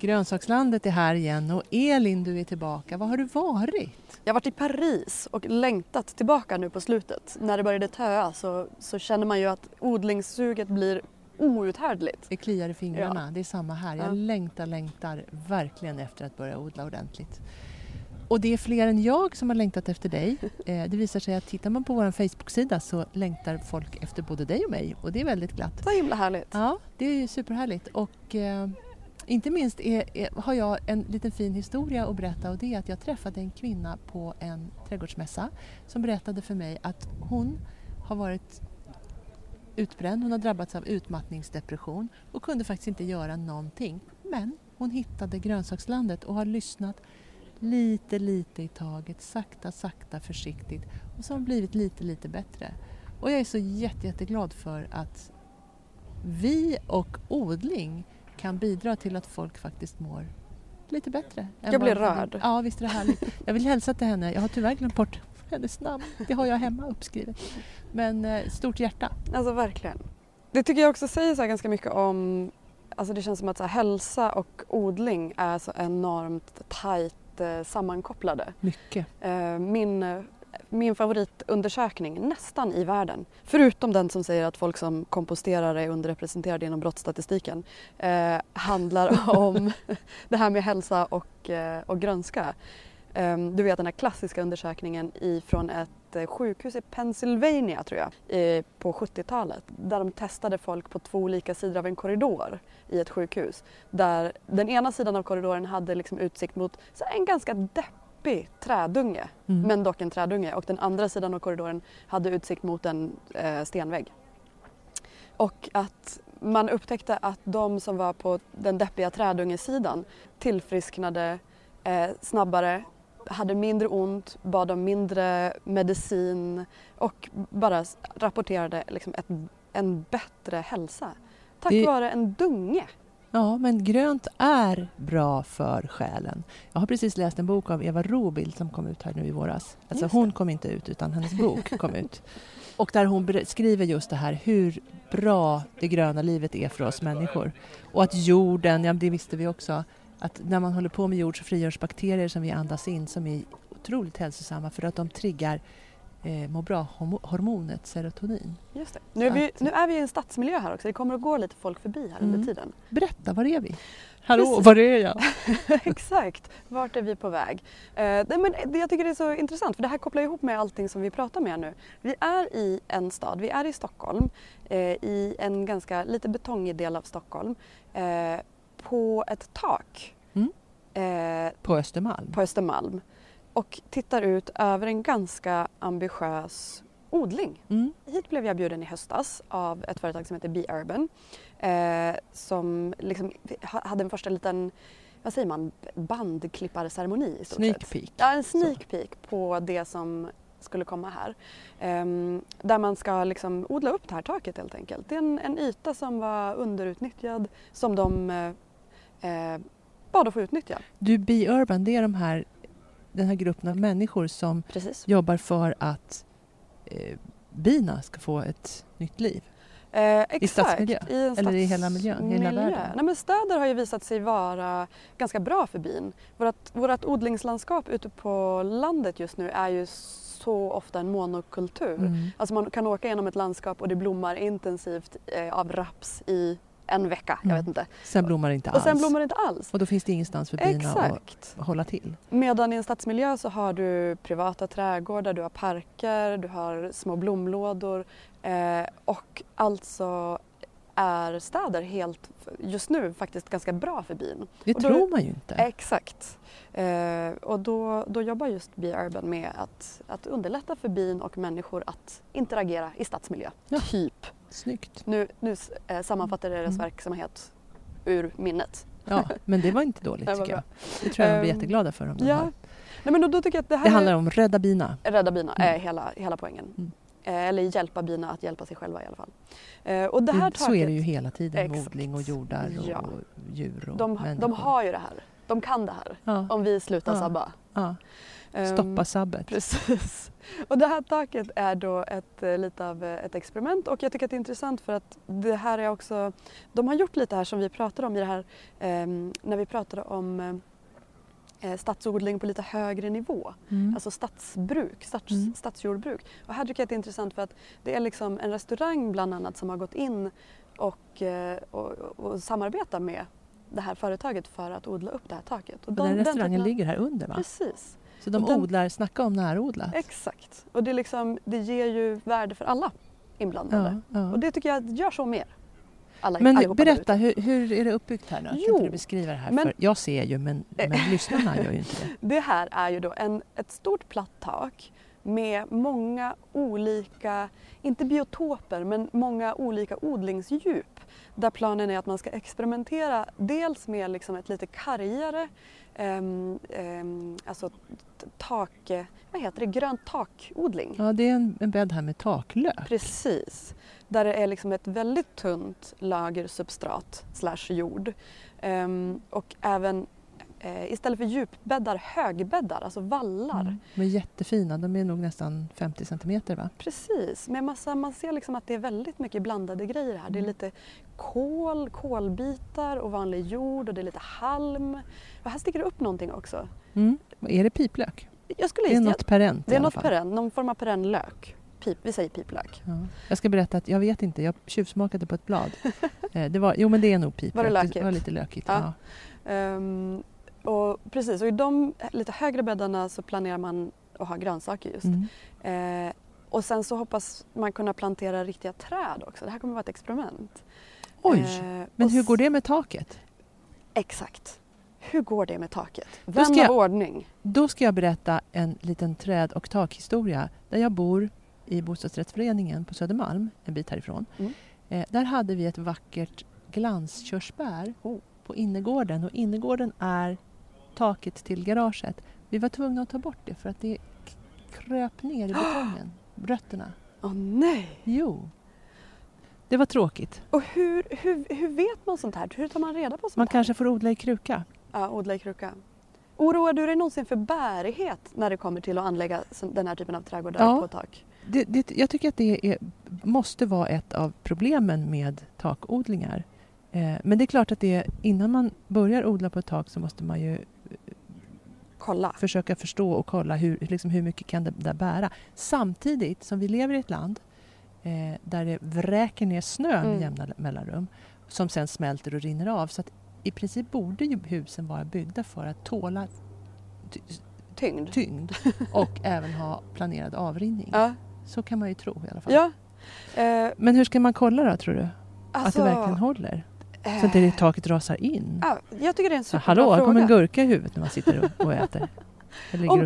Grönsakslandet är här igen och Elin, du är tillbaka. Var har du varit? Jag har varit i Paris och längtat tillbaka nu på slutet. När det började töa så känner man ju att odlingssuget blir outhärdligt. Det kliar i fingrarna, ja. Det är samma här. Jag längtar verkligen efter att börja odla ordentligt. Och det är fler än jag som har längtat efter dig. Det visar sig att tittar man på vår Facebook-sida så längtar folk efter både dig och mig. Och det är väldigt glatt. Vad himla härligt. Ja, det är ju superhärligt. Och inte minst har jag en liten fin historia att berätta. Och det är att jag träffade en kvinna på en trädgårdsmässa som berättade för mig att hon har varit utbränd. Hon har drabbats av utmattningsdepression och kunde faktiskt inte göra någonting. Men hon hittade Grönsakslandet och har lyssnat lite i taget, sakta försiktigt, och så har blivit lite bättre. Och jag är så jätteglad för att vi och odling kan bidra till att folk faktiskt mår lite bättre. Jag blir rörd. Ja, visst är det härligt. Jag vill hälsa till henne. Jag har tyvärr glömt bort hennes namn. Det har jag hemma uppskrivet. Men stort hjärta. Alltså verkligen. Det tycker jag också säger så här ganska mycket om, alltså det känns som att så här, hälsa och odling är så enormt tajt sammankopplade. Mycket. Min favoritundersökning nästan i världen, förutom den som säger att folk som komposterar är underrepresenterade inom brottsstatistiken, handlar om det här med hälsa och grönska. Du vet den här klassiska undersökningen från ett sjukhus i Pennsylvania tror jag, på 70-talet. Där de testade folk på två olika sidor av en korridor i ett sjukhus. Där den ena sidan av korridoren hade liksom utsikt mot så en ganska deppig trädunge, men dock en trädunge. Och den andra sidan av korridoren hade utsikt mot en stenvägg. Och att man upptäckte att de som var på den deppiga trädungesidan tillfrisknade snabbare, hade mindre ont, bad om mindre medicin och bara rapporterade liksom en bättre hälsa. Tack vare en dunge. Ja, men grönt är bra för själen. Jag har precis läst en bok av Eva Robild som kom ut här nu i våras. Alltså hon kom inte ut utan hennes bok kom ut. Och där hon skriver just det här, hur bra det gröna livet är för oss människor. Och att jorden, ja det visste vi också, att när man håller på med jord så frigörs bakterier som vi andas in som är otroligt hälsosamma för att de triggar må bra-hormonet serotonin. Just det. Nu är vi i en stadsmiljö här också. Det kommer att gå lite folk förbi här under tiden. Berätta, var är vi? Hallå, var är jag? Exakt, vart är vi på väg? Men jag tycker det är så intressant för det här kopplar ihop med allting som vi pratar med nu. Vi är i en stad, vi är i Stockholm, i en ganska lite betongig del av Stockholm. På ett tak. På Östermalm. Och tittar ut över en ganska ambitiös odling. Hit blev jag bjuden i höstas av ett företag som heter Be Urban. Som liksom hade en första liten, vad säger man, bandklipparceremoni i stort sett. Sneak peek. Ja, en sneak peek på det som skulle komma här. Där man ska liksom odla upp det här taket helt enkelt. Det är en yta som var underutnyttjad som de bad att få utnyttja. Du, Be Urban, det är den här gruppen av människor som jobbar för att bina ska få ett nytt liv. Exakt. I stadsmiljö? Eller i hela miljön? I hela världen? Nej, men städer har ju visat sig vara ganska bra för bin. Vårat odlingslandskap ute på landet just nu är ju så ofta en monokultur. Mm. Alltså man kan åka genom ett landskap och det blommar intensivt av raps i en vecka, jag vet inte. Sen blommar det inte alls. Och då finns det ingenstans för bina att hålla till. Medan i en stadsmiljö så har du privata trädgårdar, du har parker, du har små blomlådor. Och alltså är städer helt, just nu faktiskt ganska bra för bin. Det tror man ju inte. Exakt. Och då jobbar just Be Urban med att underlätta för bin och människor att interagera i stadsmiljö. Ja. Typ. Snyggt. Nu sammanfattar deras verksamhet ur minnet. Ja, men det var inte dåligt tycker jag. Det tror jag de blir jätteglada för. Om ja. Nej, men då tycker jag att det här handlar om rädda bina. Rädda bina är hela poängen. Mm. Eller hjälpa bina att hjälpa sig själva i alla fall. Och det här så är det ju hela tiden. Exakt. Odling och jordar och djur och de har ju det här. De kan det här. Ja. Om vi slutar sabba. Ja. Stoppa sabbet. Precis. Och det här taket är då lite av ett experiment. Och jag tycker att det är intressant för att det här är också... De har gjort lite här som vi pratade om i det här... när vi pratade om stadsodling på lite högre nivå. Mm. Alltså stadsbruk, stadsjordbruk. Och här tycker jag att det är intressant för att det är liksom en restaurang bland annat som har gått in och samarbetar med det här företaget för att odla upp det här taket. Och den restaurangen ligger här under, va? Precis. Så de odlar, snacka om närodlat. Exakt. Och det ger ju värde för alla inblandade. Ja. Och det tycker jag gör så mer. Men berätta, hur är det uppbyggt här nu? Kan inte du beskriva det här? Jag ser ju, men lyssnarna gör ju inte det. Det här är ju då ett stort platt tak med många olika, inte biotoper, men många olika odlingsdjup. Där planen är att man ska experimentera dels med liksom ett lite kargare alltså tak, vad heter det? Grön takodling. Ja, det är en bädd här med taklök. Precis. Där det är liksom ett väldigt tunt lager substrat /jord. Och även istället för djupbäddar, högbäddar, alltså vallar. Mm. Men jättefina, de är nog nästan 50 centimeter, va? Precis, men man ser liksom att det är väldigt mycket blandade grejer här. Det är lite kolbitar och vanlig jord och det är lite halm. Och här sticker det upp någonting också. Mm. Är det piplök? Det är något perent i alla fall. Någon form av perennlök. Vi säger piplök. Ja. Jag ska berätta att jag vet inte, jag tjuvsmakade på ett blad. Men det är nog piplök. Var det lökigt? Det var lite lökigt, ja. Och i de lite högre bäddarna så planerar man att ha grönsaker just. Mm. Och sen så hoppas man kunna plantera riktiga träd också. Det här kommer att vara ett experiment. Oj, men hur går det med taket? Exakt. Hur går det med taket? Vän av ordning? Då ska jag berätta en liten träd- och takhistoria. Där jag bor i bostadsrättsföreningen på Södermalm, en bit härifrån. Mm. Där hade vi ett vackert glanskörsbär. Oh. På innergården, och innergården är taket till garaget. Vi var tvungna att ta bort det för att det kröp ner i betongen, rötterna. Åh nej! Jo, det var tråkigt. Och hur vet man sånt här? Hur tar man reda på sånt här? Man kanske får odla i kruka. Ja, odla i kruka. Oroar du dig någonsin för bärighet när det kommer till att anlägga den här typen av trädgårdar på tak? Jag tycker att det måste vara ett av problemen med takodlingar. Men det är klart att innan man börjar odla på ett tak så måste man ju försöka förstå och kolla hur mycket kan det där bära. Samtidigt som vi lever i ett land där det vräker ner snön i jämna mellanrum som sen smälter och rinner av. Så att i princip borde ju husen vara byggda för att tåla tyngd och även ha planerad avrinning. Ja. Så kan man ju tro i alla fall. Ja. Men hur ska man kolla då, tror du? Alltså, att det verkligen håller? Så att det taket rasar in. Ja, jag tycker det är en superbra fråga. Hallå, kommer en gurka i huvudet när man sitter och äter?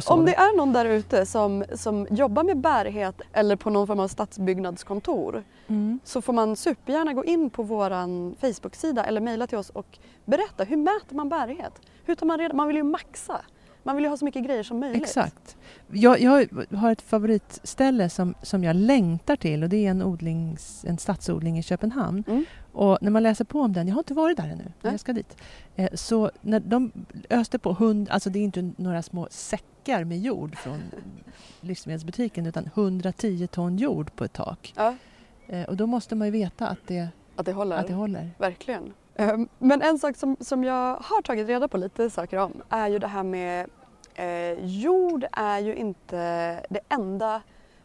Om det är någon där ute som jobbar med bärighet eller på någon form av stadsbyggnadskontor så får man supergärna gå in på vår Facebook-sida eller mejla till oss och berätta, hur mäter man bärighet? Hur tar man reda? Man vill ju maxa. Man vill ju ha så mycket grejer som möjligt. Exakt. Jag har ett favoritställe som jag längtar till, och det är en stadsodling i Köpenhamn. Mm. Och när man läser på om den, jag har inte varit där ännu, men jag ska dit. Så när de öste på alltså det är inte några små säckar med jord från livsmedelsbutiken utan 110 ton jord på ett tak. Och då måste man ju veta att det håller. Verkligen. Men en sak som jag har tagit reda på lite saker om är ju det här med jord är ju inte det enda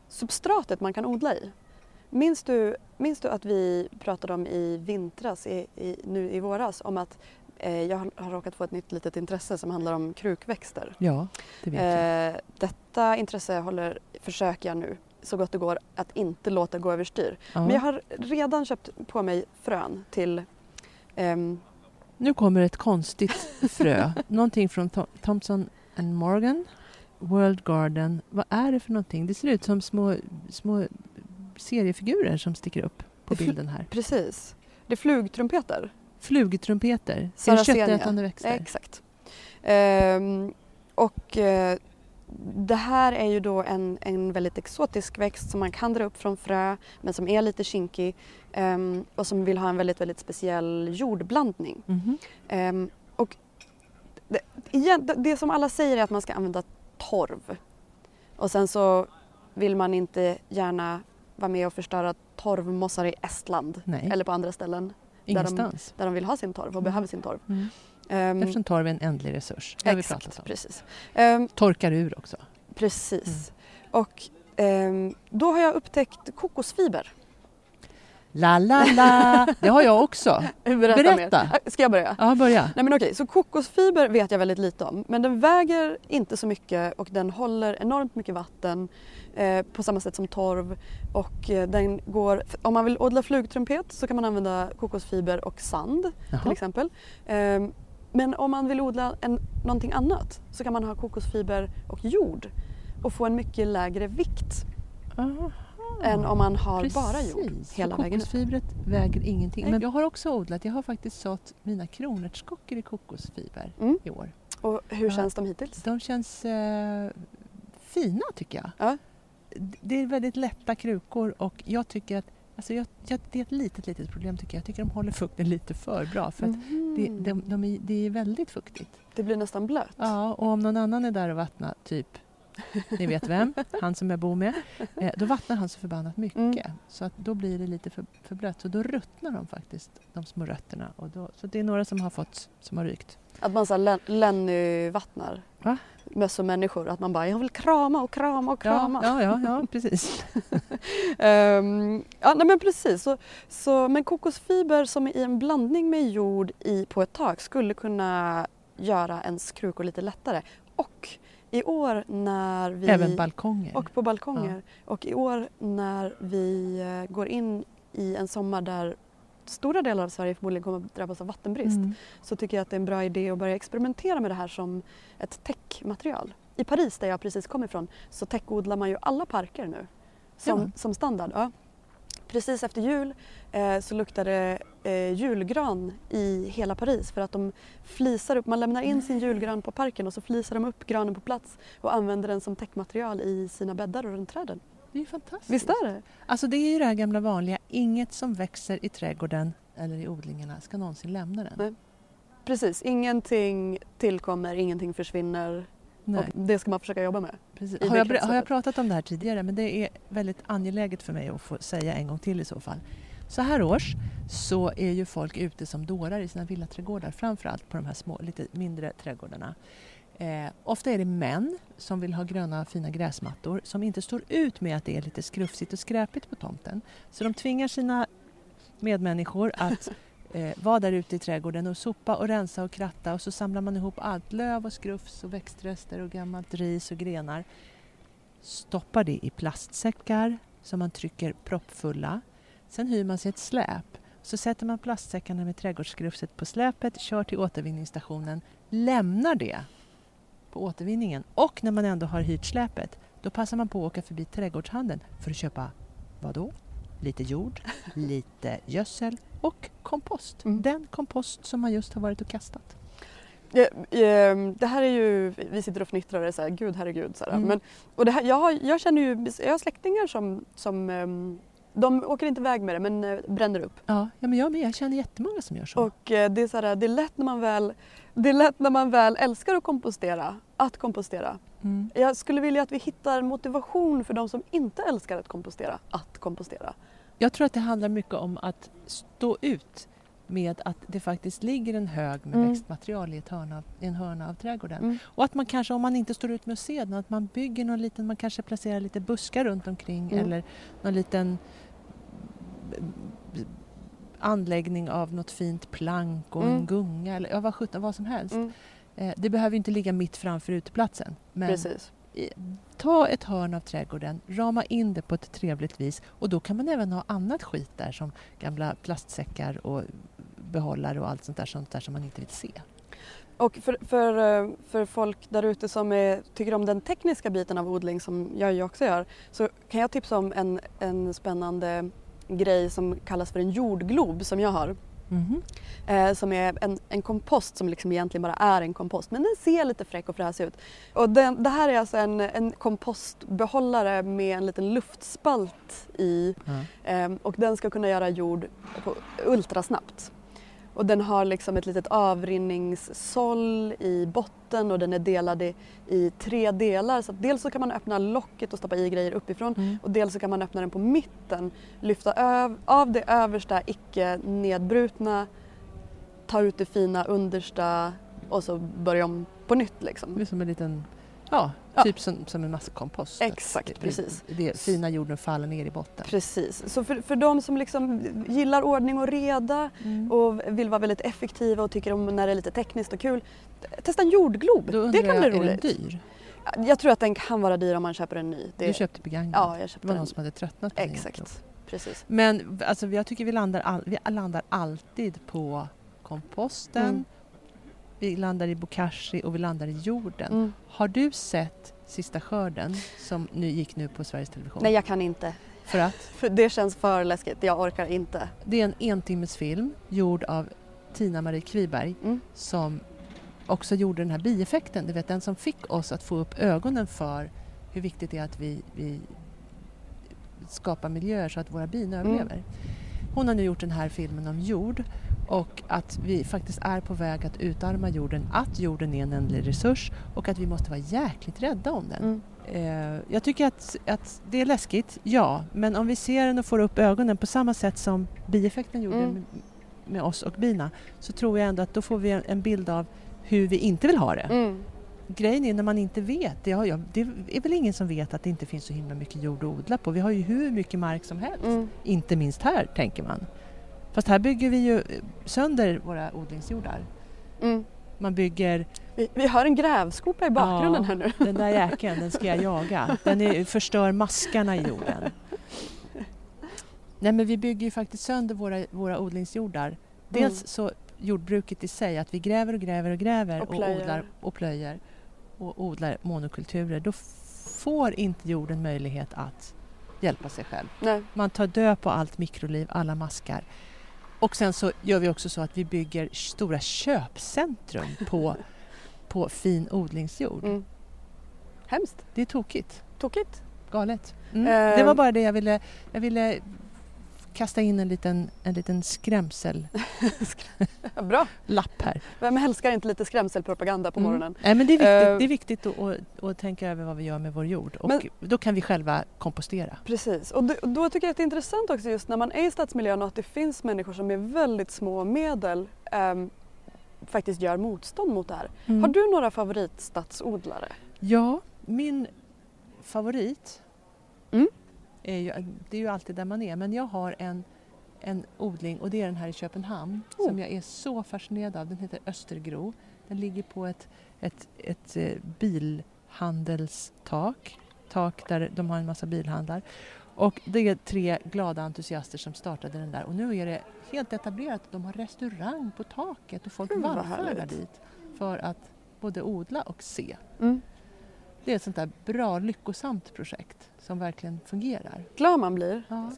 substratet man kan odla i. Minns du att vi pratade om i vintras, nu i våras, om att jag har råkat få ett nytt litet intresse som handlar om krukväxter? Ja, det vet jag. Detta intresse försöker jag nu så gott det går att inte låta gå överstyr. Ja. Men jag har redan köpt på mig frön till... Nu kommer ett konstigt frö. Någonting från Thompson and Morgan. World Garden. Vad är det för någonting? Det ser ut som små seriefigurer som sticker upp på bilden här. Precis. Det är flugtrumpeter. Flugtrumpeter. Köttätande växter. Exakt. Det här är ju då en väldigt exotisk växt som man kan dra upp från frö men som är lite kinkig och som vill ha en väldigt, väldigt speciell jordblandning. Mm-hmm. Och det som alla säger är att man ska använda torv. Och sen så vill man inte gärna vara med och förstöra torvmossar i Estland. Nej. Eller på andra ställen där de vill ha sin torv och behöver sin torv. Mm. Eftersom torv är en ändlig resurs. Exakt, precis. Torkar ur också. Precis. Mm. Och då har jag upptäckt kokosfiber. La la la. Det har jag också. Berätta. Ska jag börja? Ja, börja. Nej, men okej. Så kokosfiber vet jag väldigt lite om. Men den väger inte så mycket och den håller enormt mycket vatten på samma sätt som torv. Och den går... Om man vill odla flugtrumpet så kan man använda kokosfiber och sand. Jaha. Till exempel. Men om man vill odla någonting annat så kan man ha kokosfiber och jord och få en mycket lägre vikt. Aha. Än om man har bara jord hela vägen. Kokosfibret väger ingenting. Men jag har också odlat. Jag har faktiskt sått mina kronärtskockor i kokosfiber i år. Och hur känns de hittills? De känns fina tycker jag. Ja. Det är väldigt lätta krukor och jag tycker att det är ett litet problem tycker jag. Jag tycker de håller fukten lite för bra för att det är väldigt fuktigt. Det blir nästan blött. Ja, och om någon annan är där och vattnar typ ni vet vem, han som jag bor med, då vattnar han så förbannat mycket så att då blir det lite för blött så då ruttnar de faktiskt, de små rötterna och då, så det är några som har rykt. Att man så Lenny-vattnar med som människor, att man bara, jag vill krama. Ja, precis. Ja, nej, men precis. Men kokosfiber som är i en blandning med jord på ett tak skulle kunna göra ens krukor lite lättare och i år när vi... Även balkonger. Och på balkonger. Ja. Och i år när vi går in i en sommar där stora delar av Sverige förmodligen kommer att drabbas av vattenbrist. Mm. Så tycker jag att det är en bra idé att börja experimentera med det här som ett täckmaterial. I Paris där jag precis kom ifrån så täckodlar man ju alla parker nu. Som standard. Ja. Precis efter jul så luktar det julgran i hela Paris för att de flisar upp, man lämnar in sin julgran på parken och så flisar de upp granen på plats och använder den som täckmaterial i sina bäddar och runt träden. Det är ju fantastiskt. Visst är det? Alltså det är ju det här gamla vanliga, inget som växer i trädgården eller i odlingarna ska någonsin lämna den. Nej. Precis, ingenting tillkommer, ingenting försvinner. Nej. Och det ska man försöka jobba med. Precis. Har jag pratat om det här tidigare, men det är väldigt angeläget för mig att få säga en gång till i så fall. Så här års så är ju folk ute som dårar i sina villaträdgårdar, framförallt på de här små, lite mindre trädgårdarna. Ofta är det män som vill ha gröna fina gräsmattor som inte står ut med att det är lite skrufsigt och skräpigt på tomten. Så de tvingar sina medmänniskor att vara där ute i trädgården och sopa och rensa och kratta och så samlar man ihop allt löv och skrufs och växtrester och gammalt ris och grenar. Stoppar det i plastsäckar som man trycker proppfulla. Sen hyr man sig ett släp. Så sätter man plastsäckarna med trädgårdsskrufset på släpet, kör till återvinningsstationen, lämnar det på återvinningen. Och när man ändå har hyrt släpet, då passar man på att åka förbi trädgårdshandeln för att köpa, vadå? Lite jord, lite gödsel och kompost. Mm. Den kompost som man just har varit och kastat. Det här är ju, vi sitter och fnittrar och är så här, gud herregud. Så här. Mm. Men, och det här, jag känner ju, jag har släktingar som de åker inte iväg med det men bränner upp. Ja, men jag känner jättemånga som gör så. Och det är så här, det är lätt när man väl älskar att kompostera. Mm. Jag skulle vilja att vi hittar motivation för de som inte älskar att kompostera. Jag tror att det handlar mycket om att stå ut med att det faktiskt ligger en hög med växtmaterial i en hörna av trädgården. Mm. Och att man kanske, om man inte står ut med att se den, att man bygger någon liten, man kanske placerar lite buskar runt omkring eller någon liten anläggning av något fint plank och en gunga eller vad som helst. Mm. Det behöver inte ligga mitt framför uteplatsen. Men precis. Ta ett hörn av trädgården, rama in det på ett trevligt vis, och då kan man även ha annat skit där som gamla plastsäckar och behållare och allt sånt där som man inte vill se. Och för folk där ute som tycker om den tekniska biten av odling, som jag ju också gör, så kan jag tipsa om en spännande grej som kallas för en jordglob som jag har. Mm-hmm. Som är en kompost som liksom egentligen bara är en kompost, men den ser lite fräck och fräsig ut. Och det här är alltså en kompostbehållare med en liten luftspalt i, och den ska kunna göra jord ultrasnabbt. Och den har liksom ett litet avrinningssåll i botten, och den är delad i tre delar. Så dels så kan man öppna locket och stoppa i grejer uppifrån. Mm. Och dels så kan man öppna den på mitten, lyfta av det översta icke nedbrutna, ta ut det fina understa och så börja om på nytt. Liksom. Det är som en liten... Ja, typ som en masskompost. Exakt, precis. Det fina jorden faller ner i botten. Precis. Så för de som liksom gillar ordning och reda och vill vara väldigt effektiva och tycker om när det är lite tekniskt och kul, testa en jordglob. Det kan bli roligt. Är den dyr? Jag tror att den kan vara dyr om man köper en ny. Du köpte begagnat? Ja, jag köpte. Det var någon som hade tröttnat på den. Exakt, precis. Men alltså, jag tycker vi landar alltid på komposten. Mm. Vi landar i bokashi och vi landar i jorden. Mm. Har du sett Sista skörden som gick nu på Sveriges Television? Nej, jag kan inte. För att? För det känns för läskigt. Jag orkar inte. Det är en entimmesfilm gjord av Tina Marie Kviberg som också gjorde den här bieffekten. Du vet, den som fick oss att få upp ögonen för hur viktigt det är att vi skapar miljöer så att våra bin överlever. Hon har nu gjort den här filmen om jord. Och att vi faktiskt är på väg att utarma jorden. Att jorden är en ändlig resurs. Och att vi måste vara jäkligt rädda om den. Mm. Jag tycker att det är läskigt. Ja, men om vi ser den och får upp ögonen på samma sätt som bieffekten gjorde med oss och bina. Så tror jag ändå att då får vi en bild av hur vi inte vill ha det. Mm. Grejen är när man inte vet. Det är väl ingen som vet att det inte finns så himla mycket jord att odla på. Vi har ju hur mycket mark som helst. Mm. Inte minst här, tänker man. Fast här bygger vi ju sönder våra odlingsjordar. Mm. Man bygger... Vi har en grävskopa i bakgrunden här nu. Den där jäkeln, den ska jag jaga. Den förstör maskarna i jorden. Nej, men vi bygger ju faktiskt sönder våra odlingsjordar. Dels så jordbruket i sig, att vi gräver och odlar och plöjer och odlar monokulturer. Då får inte jorden möjlighet att hjälpa sig själv. Nej. Man tar död på allt mikroliv, alla maskar. Och sen så gör vi också så att vi bygger stora köpcentrum på fin odlingsjord. Mm. Hemskt. Det är tokigt. Galet. Mm. Det var bara det jag ville kasta in en liten skrämsel. Bra. Lapp här. Vem älskar inte lite skrämselpropaganda på morgonen? Nej, men det är viktigt att tänka över vad vi gör med vår jord. Och då kan vi själva kompostera. Precis. Och då tycker jag att det är intressant också just när man är i stadsmiljön och att det finns människor som är väldigt små medel faktiskt gör motstånd mot det här. Mm. Har du några favoritstadsodlare? Ja, min favorit... det är ju alltid där man är, men jag har en odling, och det är den här i Köpenhamn som jag är så fascinerad av. Den heter Östergro. Den ligger på ett bilhandelstak, tak där de har en massa bilhandlar, och det är tre glada entusiaster som startade den där, och nu är det helt etablerat. De har restaurang på taket och folk vandrar dit för att både odla och se. Det är ett sånt där bra, lyckosamt projekt som verkligen fungerar. Glad man blir. Ja.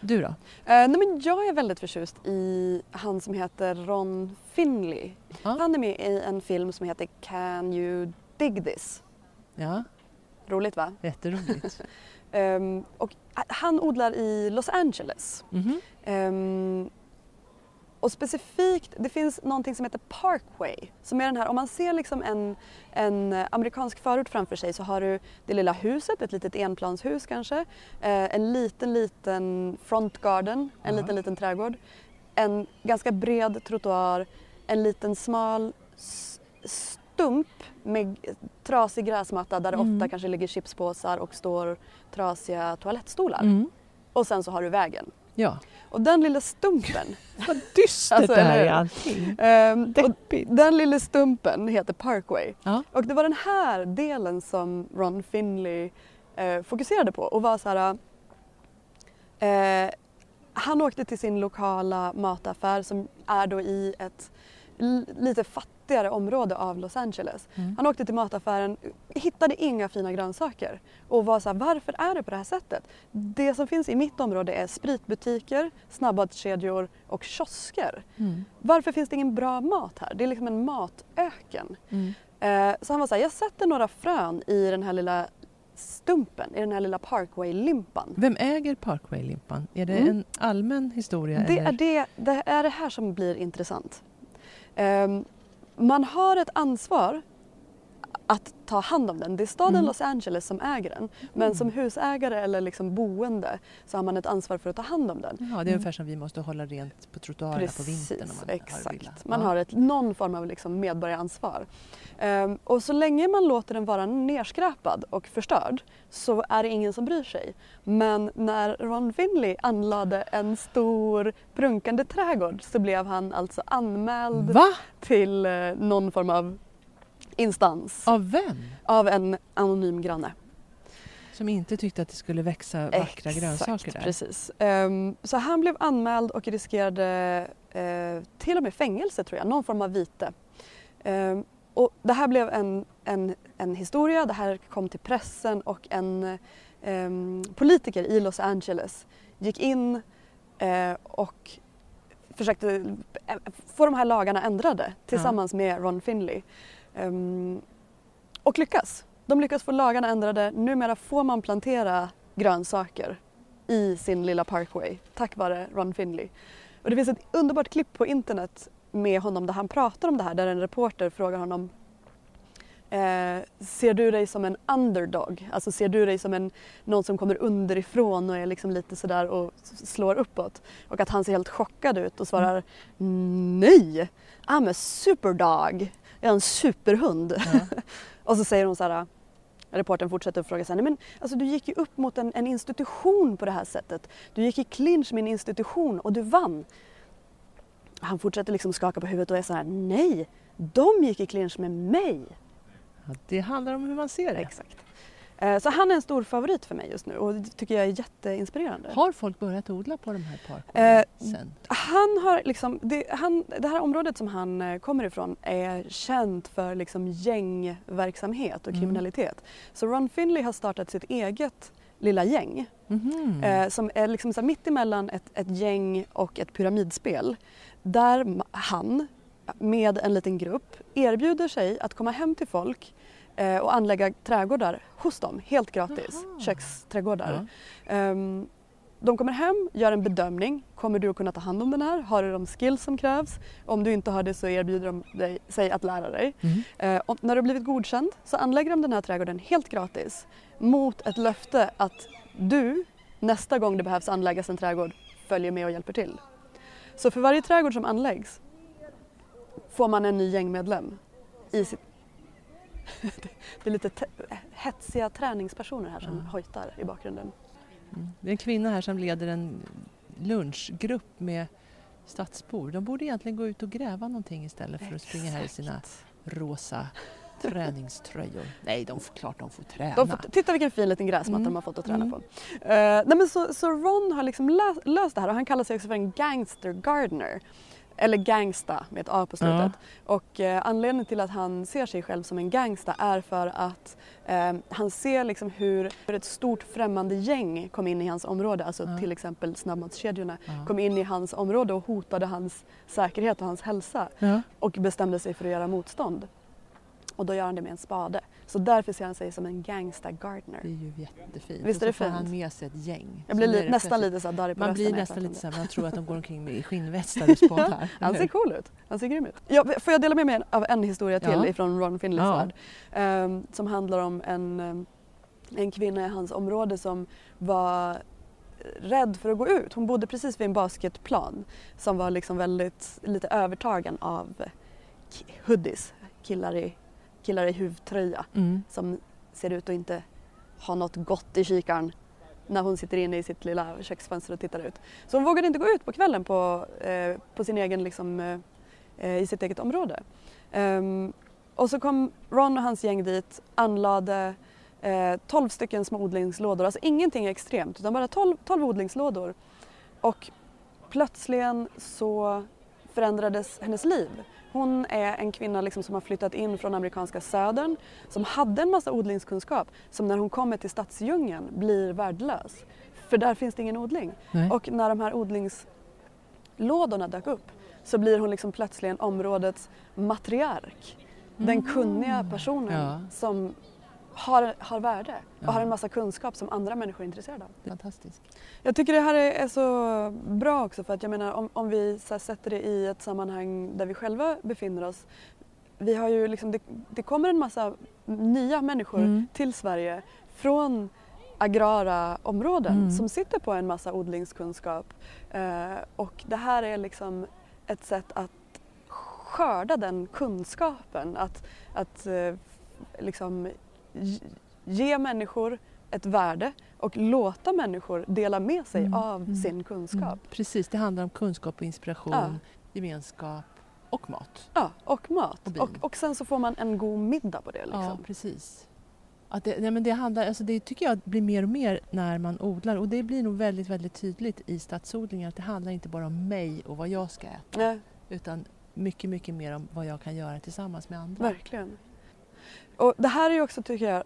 Du då? Men jag är väldigt förtjust i han som heter Ron Finley. Ja. Han är med i en film som heter Can you dig this? Ja. Roligt, va? Jätteroligt. Och han odlar i Los Angeles. Mm-hmm. Och specifikt, det finns någonting som heter Parkway. Som är den här, om man ser liksom en amerikansk förort framför sig så har du det lilla huset, ett litet enplanshus kanske. En liten frontgarden, en liten trädgård. En ganska bred trottoar, en liten smal stump med trasig gräsmatta där det ofta kanske ligger chipspåsar och står trasiga toalettstolar. Mm. Och sen så har du vägen. Ja. Och den lilla stumpen. Vad dystert alltså, det här är allting. Den lilla stumpen heter Parkway. Ja. Och det var den här delen som Ron Finley fokuserade på. Och var så här, han åkte till sin lokala mataffär som är då i ett lite fattigare område av Los Angeles. Mm. Han åkte till mataffären, hittade inga fina grönsaker och var så här, varför är det på det här sättet? Det som finns i mitt område är spritbutiker, snabbmatskedjor och kiosker. Mm. Varför finns det ingen bra mat här? Det är liksom en matöken. Mm. Så han var så här, jag sätter några frön i den här lilla stumpen, i den här lilla Parkway-limpan. Vem äger Parkway-limpan? Är det en allmän historia? Det, eller? Det är det här som blir intressant. Man har ett ansvar att ta hand om den. Det är staden Los Angeles som äger den. Men som husägare eller liksom boende så har man ett ansvar för att ta hand om den. Ja, det är ungefär som vi måste hålla rent på trottoarerna på vintern. Om man exakt. Man har någon form av liksom medborgaransvar. Och så länge man låter den vara nerskräpad och förstörd så är det ingen som bryr sig. Men när Ron Finley anlade en stor prunkande trädgård så blev han alltså anmäld till någon form av instans. Av vem? Av en anonym granne. Som inte tyckte att det skulle växa vackra grönsaker där. Precis. Så han blev anmäld och riskerade till och med fängelse tror jag. Någon form av vite. Och det här blev en historia. Det här kom till pressen och en politiker i Los Angeles gick in och försökte få de här lagarna ändrade tillsammans med Ron Finley. Och lyckas. De lyckas få lagarna ändrade. Numera får man plantera grönsaker i sin lilla Parkway tack vare Ron Finley. Och det finns ett underbart klipp på internet med honom där han pratar om det här, där en reporter frågar honom ser du dig som en underdog? Alltså ser du dig som någon som kommer underifrån och är liksom lite sådär och slår uppåt? Och att han ser helt chockad ut och svarar nej, I'm a superdog. Jag är en superhund. Ja. Och så säger hon så här, reporten fortsätter att fråga så här, nej men alltså du gick ju upp mot en institution på det här sättet. Du gick i clinch med en institution och du vann. Han fortsätter liksom skaka på huvudet och är så här, nej, de gick i clinch med mig. Ja, det handlar om hur man ser det. Exakt. Så han är en stor favorit för mig just nu och det tycker jag är jätteinspirerande. Har folk börjat odla på de här parkerna sen? Han har liksom, det här området som han kommer ifrån är känt för liksom gängverksamhet och kriminalitet. Så Ron Finley har startat sitt eget lilla gäng som är liksom så mitt emellan ett gäng och ett pyramidspel där han med en liten grupp erbjuder sig att komma hem till folk och anlägga trädgårdar hos dem, helt gratis. Aha. Köksträdgårdar. Ja. De kommer hem, gör en bedömning. Kommer du att kunna ta hand om den här? Har du de skills som krävs? Om du inte har det så erbjuder de sig att lära dig. Och när du har blivit godkänd så anlägger de den här trädgården helt gratis mot ett löfte att du, nästa gång det behövs anläggas en trädgård, följer med och hjälper till. Så för varje trädgård som anläggs får man en ny gängmedlem i sitt... Det är lite hetsiga träningspersoner här som hojtar i bakgrunden. Det är en kvinna här som leder en lunchgrupp med stadsbor. De borde egentligen gå ut och gräva någonting istället för att springa här i sina rosa träningströjor. Nej, de får träna. Titta vilken fin liten gräsmatta de har fått att träna på. Nej, men så Ron har liksom löst det här och han kallar sig också för en gangster gardener. Eller gangsta med ett A på slutet. Och anledningen till att han ser sig själv som en gangsta är för att han ser liksom hur ett stort främmande gäng kom in i hans område. Alltså till exempel snabbmatskedjorna kom in i hans område och hotade hans säkerhet och hans hälsa. Och bestämde sig för att göra motstånd. Och då gör han det med en spade. Så därför ser han sig som en gangsta gardener. Det är ju jättefint. Visst är det fint? Och så får han med sig ett gäng. Jag blir nästan lite så där i man blir nästan lite så här, man tror att de går omkring med skinnvästar och spad här. Han ser cool ut. Han ser grym ut. Ja, får jag dela med mig av en historia till ifrån Ron Finleys värld. Som handlar om en kvinna i hans område som var rädd för att gå ut. Hon bodde precis vid en basketplan som var liksom väldigt lite övertagen av hoodies, killar i huvtröja som ser ut att inte ha något gott i kikaren när hon sitter inne i sitt lilla köksfönster och tittar ut. Så hon vågade inte gå ut på kvällen på sin egen liksom, i sitt eget område. Och så kom Ron och hans gäng dit, anlade 12 stycken små odlingslådor, alltså ingenting extremt utan bara 12 odlingslådor, och plötsligen så förändrades hennes liv. Hon är en kvinna liksom som har flyttat in från amerikanska södern, som hade en massa odlingskunskap som när hon kommer till stadsdjungeln blir värdelös, för där finns det ingen odling. Nej. Och när de här odlingslådorna dök upp så blir hon liksom plötsligen områdets matriark, den kunniga personen som har värde och har en massa kunskap som andra människor är intresserade av. Fantastiskt. Jag tycker det här är så bra också, för att jag menar om vi så här, sätter det i ett sammanhang där vi själva befinner oss. Vi har ju liksom, det kommer en massa nya människor till Sverige från agrara områden som sitter på en massa odlingskunskap. Och det här är liksom ett sätt att skörda den kunskapen, att liksom ge människor ett värde och låta människor dela med sig av sin kunskap. Precis, det handlar om kunskap och inspiration, gemenskap och mat. Ja, och mat. Och sen så får man en god middag på det. Liksom. Ja, precis. Att det handlar, alltså det tycker jag blir mer och mer när man odlar, och det blir nog väldigt, väldigt tydligt i stadsodlingar att det handlar inte bara om mig och vad jag ska äta, utan mycket, mycket mer om vad jag kan göra tillsammans med andra. Verkligen. Och det här är ju också, tycker jag,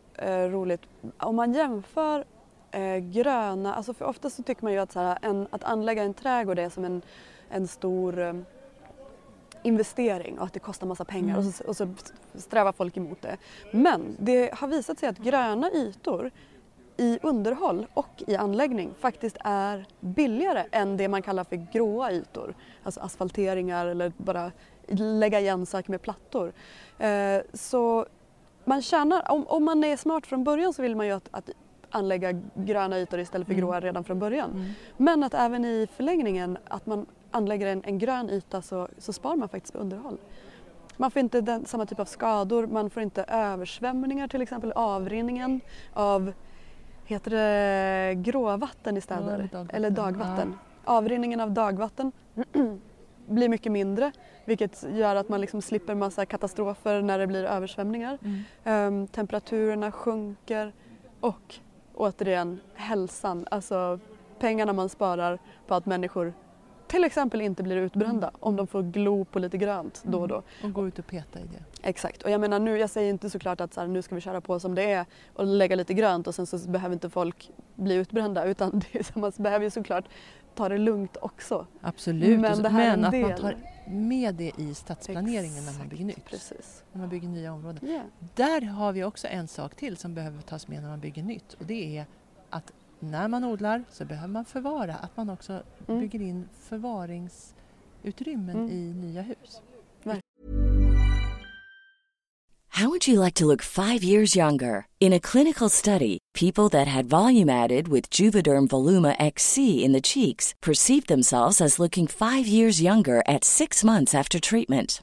roligt. Om man jämför gröna, alltså för ofta så tycker man ju att, så här, att anlägga en trädgård är som en stor investering och att det kostar massa pengar och så strävar folk emot det. Men det har visat sig att gröna ytor i underhåll och i anläggning faktiskt är billigare än det man kallar för gråa ytor. Alltså asfalteringar eller bara lägga igen saker med plattor. Så man tjänar, om man är smart från början så vill man ju att anlägga gröna ytor istället för gråa redan från början. Men att även i förlängningen, att man anlägger en grön yta, så sparar man faktiskt på underhåll. Man får inte samma typ av skador, man får inte översvämningar, till exempel avrinningen av, heter det gråvatten i städer? Dagvatten. Eller dagvatten. Ja. Avrinningen av dagvatten blir mycket mindre, vilket gör att man liksom slipper massa katastrofer när det blir översvämningar. Temperaturerna sjunker och återigen hälsan, alltså pengarna man sparar på att människor till exempel inte blir utbrända om de får glo på lite grönt då och då. Och gå ut och peta i det. Exakt, och jag menar nu, jag säger inte såklart att så här, nu ska vi köra på som det är och lägga lite grönt och sen så behöver inte folk bli utbrända, utan det, man behöver ju såklart ta det lugnt också. Absolut, men att man tar med det i stadsplaneringen. Exakt, när man bygger nytt. Precis. När man bygger nya områden. Yeah. Där har vi också en sak till som behöver tas med när man bygger nytt, och det är att när man odlar så behöver man förvara, att man också bygger in förvaringsutrymmen i nya hus. How would you like to look 5 years younger? In a clinical study, people that had volume added with Juvederm Voluma XC in the cheeks perceived themselves as looking 5 years younger at 6 months after treatment.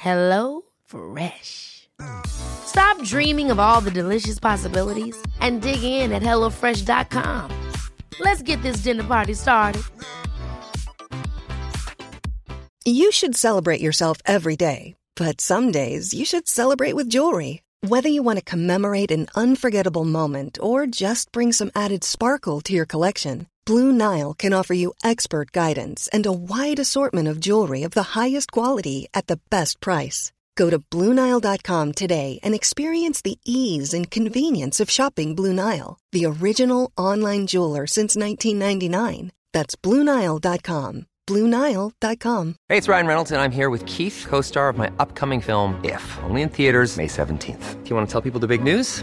HelloFresh. Stop dreaming of all the delicious possibilities and dig in at HelloFresh.com. Let's get this dinner party started. You should celebrate yourself every day, but some days you should celebrate with jewelry. Whether you want to commemorate an unforgettable moment or just bring some added sparkle to your collection, Blue Nile can offer you expert guidance and a wide assortment of jewelry of the highest quality at the best price. Go to BlueNile.com today and experience the ease and convenience of shopping Blue Nile, the original online jeweler since 1999. That's BlueNile.com. BlueNile.com. Hey, it's Ryan Reynolds, and I'm here with Keith, co-star of my upcoming film, If, only in theaters May 17th. Do you want to tell people the big news?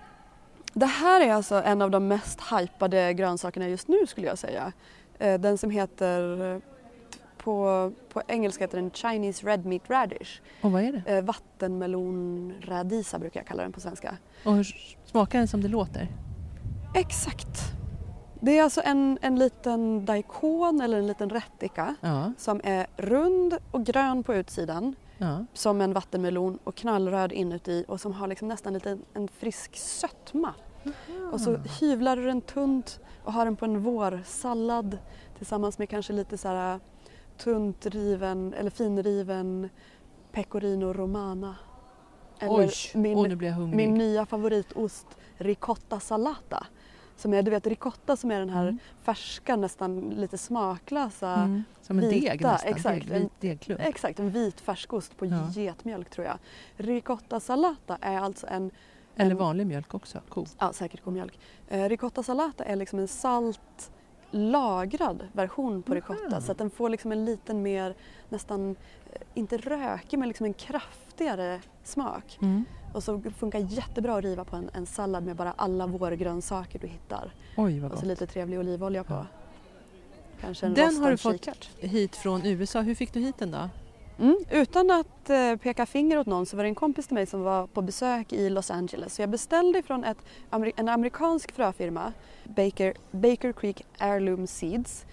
Det här är alltså en av de mest hypade grönsakerna just nu, skulle jag säga. Den som heter, på engelska heter den Chinese Red Meat Radish. Och vad är det? Vattenmelonradisa brukar jag kalla den på svenska. Och hur smakar den som det låter? Exakt. Det är alltså en liten daikon eller en liten rättika, ja, som är rund och grön på utsidan. Ja. Som en vattenmelon och knallröd inuti och som har liksom nästan lite en frisk sötma. Mm. Och så hyvlar du den tunt och har den på en vårsallad tillsammans med kanske lite så här tunt riven eller finriven pecorino romana. Eller min nya favoritost, ricotta salata. Som är, du vet, ricotta som är den här färska, nästan lite smaklösa, som en vita, deg nästan. Exakt, en vit degklump. Exakt, en vit färskost på getmjölk, tror jag. Ricotta salata är alltså en... Eller vanlig mjölk också, ko. Ja, säkert komjölk. Ricotta salata är liksom en salt lagrad version på ricotta. Mm. Så att den får liksom en liten mer, nästan, inte rökig, men liksom en kraftigare smak. Mm. Och så funkar jättebra att riva på en sallad med bara alla vårgrönsaker du hittar. Oj, vad gott. Och så lite trevlig olivolja på. Ja. Kanske en rostad kikart. Den har du fått hit från USA. Hur fick du hit den då? Utan att peka finger åt någon så var det en kompis till mig som var på besök i Los Angeles. Så jag beställde från en amerikansk fröfirma, Baker Creek Heirloom Seeds.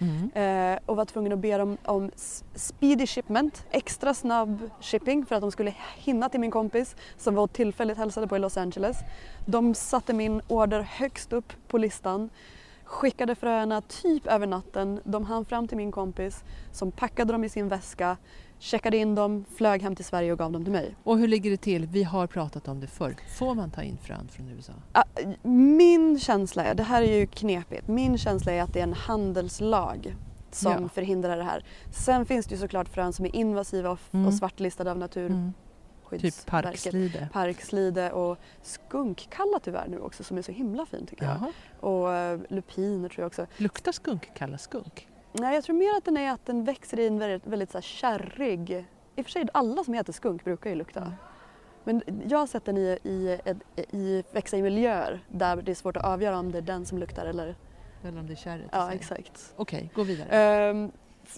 Och var tvungen att be dem om speedy shipment, extra snabb shipping för att de skulle hinna till min kompis som var tillfälligt hälsade på i Los Angeles. De satte min order högst upp på listan. Skickade fröerna typ över natten. De hann fram till min kompis som packade dem i sin väska. Checkade in dem, flög hem till Sverige och gav dem till mig. Och hur ligger det till? Vi har pratat om det förr. Får man ta in frön från USA? Min känsla är, det här är ju knepigt, min känsla är att det är en handelslag som förhindrar det här. Sen finns det ju såklart frön som är invasiva och svartlistade av Naturskyddsverket. Typ parkslide. Parkslide och skunkkalla tyvärr nu också, som är så himla fin tycker jag. Och lupiner tror jag också. Luktar skunkkalla skunk? Nej, jag tror mer att den växer i en väldigt, väldigt så här kärrig... I och för sig, alla som heter skunk brukar ju lukta. Mm. Men jag har sett den i växa i miljöer där det är svårt att avgöra om det är den som luktar eller... Eller om det är kärret. Ja, exakt. Okej, gå vidare.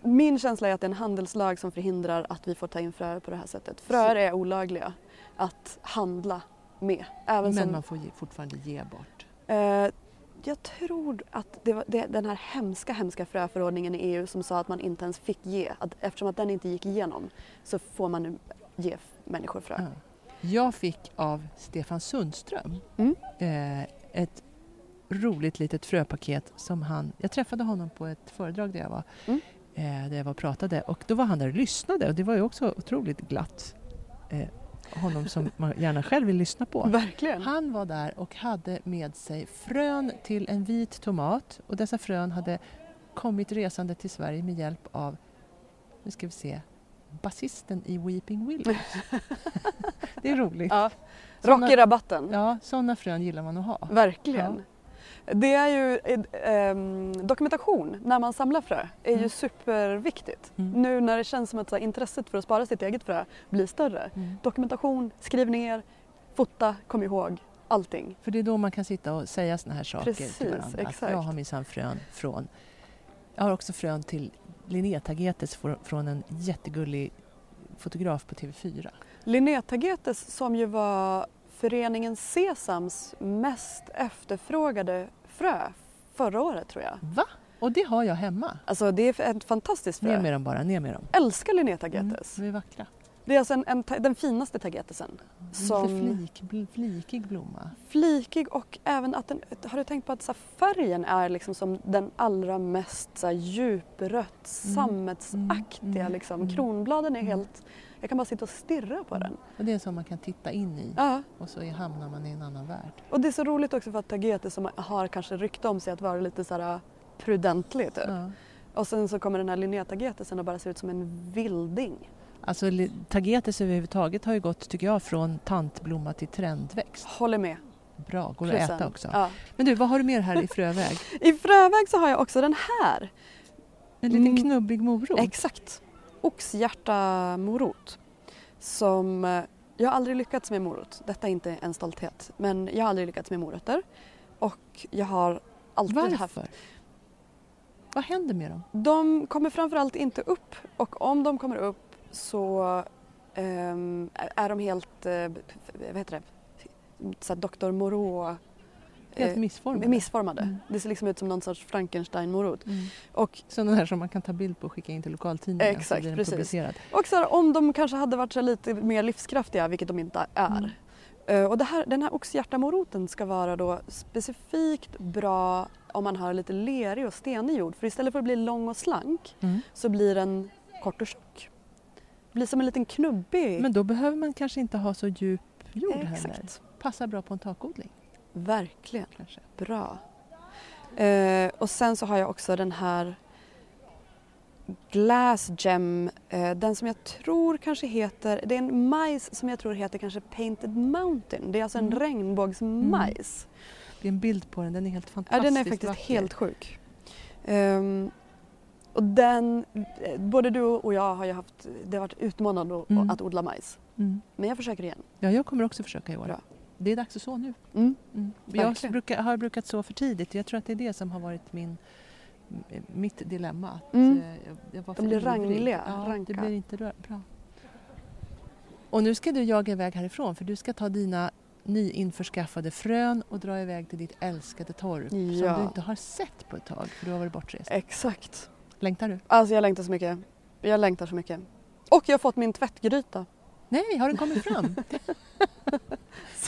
Min känsla är att det är en handelslag som förhindrar att vi får ta in fröer på det här sättet. Fröer är olagliga att handla med. Men man får fortfarande ge bort. Jag tror att det var den här hemska fröförordningen i EU som sa att man inte ens fick ge. Att eftersom att den inte gick igenom så får man nu ge människor frö. Mm. Jag fick av Stefan Sundström ett roligt litet fröpaket som han... Jag träffade honom på ett föredrag där jag var, där jag var och pratade. Och då var han där och lyssnade och det var ju också otroligt glatt. Honom som man gärna själv vill lyssna på. Verkligen. Han var där och hade med sig frön till en vit tomat. Och dessa frön hade kommit resande till Sverige med hjälp av, nu ska vi se, basisten i Weeping Willows. Det är roligt. Ja. Rock i rabatten. Ja, sådana frön gillar man att ha. Verkligen. Ja. Det är ju dokumentation när man samlar frö är ju superviktigt. Mm. Nu när det känns som att så här, intresset för att spara sitt eget frö blir större. Mm. Dokumentation, skriv ner, fota, kom ihåg. Allting. För det är då man kan sitta och säga såna här saker. Precis, till varandra. Exakt. Jag har minsann frön från... Jag har också frön till Linné Tagetes från en jättegullig fotograf på TV4. Linné Tagetes som ju var föreningen Sesams mest efterfrågade frö förra året tror jag. Va? Och det har jag hemma. Alltså det är ett fantastiskt frö. Ner med dem bara, ner med dem. Älskar Linné Tagetes. Mm, det är vackra. Det är alltså den finaste tagetesen. Som flikig blomma. Flikig och även att den, har du tänkt på att så färgen är liksom som den allra mest så djuprött, sammetsaktiga liksom. Kronbladen är helt, jag kan bara sitta och stirra på den. Och det är som man kan titta in i och så hamnar man i en annan värld. Och det är så roligt också för att tagetes som har kanske rykte om sig att vara lite så här prudentlig typ. Ja. Och sen så kommer den här Linné Tagetesen och bara ser ut som en vilding. Alltså tagetes överhuvudtaget har ju gått, tycker jag, från tantblomma till trendväxt. Håller med. Bra, går att äta också. Ja. Men du, vad har du mer här i fröväg? I fröväg så har jag också den här. En liten knubbig morot. Exakt. Oxhjärta morot. Som jag har aldrig lyckats med morot. Detta är inte en stolthet. Men jag har aldrig lyckats med morötter. Och jag har alltid haft... Vad händer med dem? De kommer framförallt inte upp. Och om de kommer upp så är de helt, vad heter det, Dr. Moreau helt missformade. Mm. Det ser liksom ut som någon sorts Frankenstein-morot. Mm. Och sådana här som man kan ta bild på och skicka in till lokaltidningen. Exakt, så precis. Och så här, om de kanske hade varit så lite mer livskraftiga, vilket de inte är. Mm. Och den här oxhjärtamoroten ska vara då specifikt bra om man har lite lerig och stenig jord. För istället för att bli lång och slank så blir den kort och tjock. Blir som en liten knubbig. Men då behöver man kanske inte ha så djup jord heller. Passar bra på en takodling. Verkligen. Kanske. Bra. Och sen så har jag också den här glass gem. Den som jag tror kanske heter... Det är en majs som jag tror heter kanske Painted Mountain. Det är alltså en regnbågsmajs. Mm. Det är en bild på den. Den är helt fantastisk. Ja, den är faktiskt helt sjuk. Och den, både du och jag har ju haft, det har varit utmanande att odla majs. Mm. Men jag försöker igen. Ja, jag kommer också försöka i år. Bra. Det är dags att så nu. Mm. Mm. Jag har brukat så för tidigt. Jag tror att det är det som har varit mitt dilemma. Att jag var för ivrig. De blir rangliga. Ja, det blir inte bra. Och nu ska du jaga iväg härifrån för du ska ta dina nyinförskaffade frön och dra iväg till ditt älskade torp som du inte har sett på ett tag för du har varit bortrest. Exakt. Längtar du? Alltså jag längtar så mycket. Jag längtar så mycket. Och jag har fått min tvättgryta. Nej, har den kommit fram?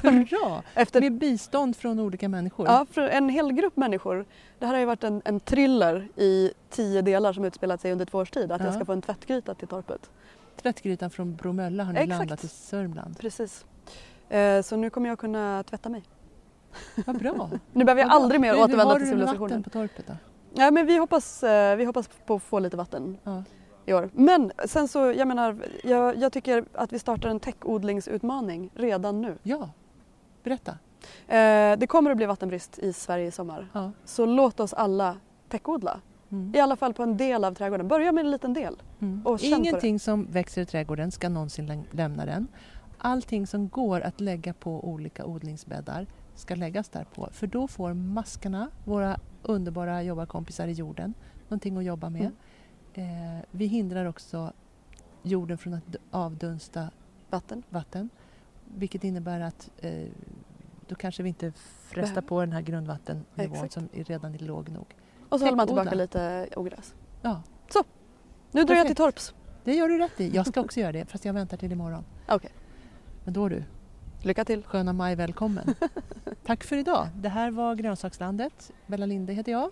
Hurra! Med bistånd från olika människor. Ja, från en hel grupp människor. Det här har ju varit en thriller i 10 delar som utspelat sig under 2 års tid. Att jag ska få en tvättgryta till torpet. Tvättgrytan från Bromölla har ni landat i Sörmland. Precis. Så nu kommer jag kunna tvätta mig. Vad bra! Nu behöver jag aldrig mer återvända till civilisationen. Har du vatten på torpet då? Ja, men vi hoppas på att få lite vatten i år. Men sen så, jag tycker att vi startar en täckodlingsutmaning redan nu. Ja, berätta. Det kommer att bli vattenbrist i Sverige i sommar. Ja. Så låt oss alla täckodla. Mm. I alla fall på en del av trädgården. Börja med en liten del. Mm. Och ingenting som växer i trädgården ska någonsin lämna den. Allting som går att lägga på olika odlingsbäddar ska läggas där på. För då får maskarna, våra underbara jobbarkompisar i jorden, någonting att jobba med. Mm. Vi hindrar också jorden från att avdunsta vatten. Vilket innebär att då kanske vi inte frestar på den här grundvattennivån som redan är låg nog. Och så håller man tillbaka lite ogräs. Ja. Så, nu drar jag till torps. Det gör du rätt i. Jag ska också göra det, fast jag väntar till imorgon. Okay. Men då du. Lycka till. Sköna maj, välkommen. Tack för idag. Det här var Grönsakslandet. Bella Linde heter jag.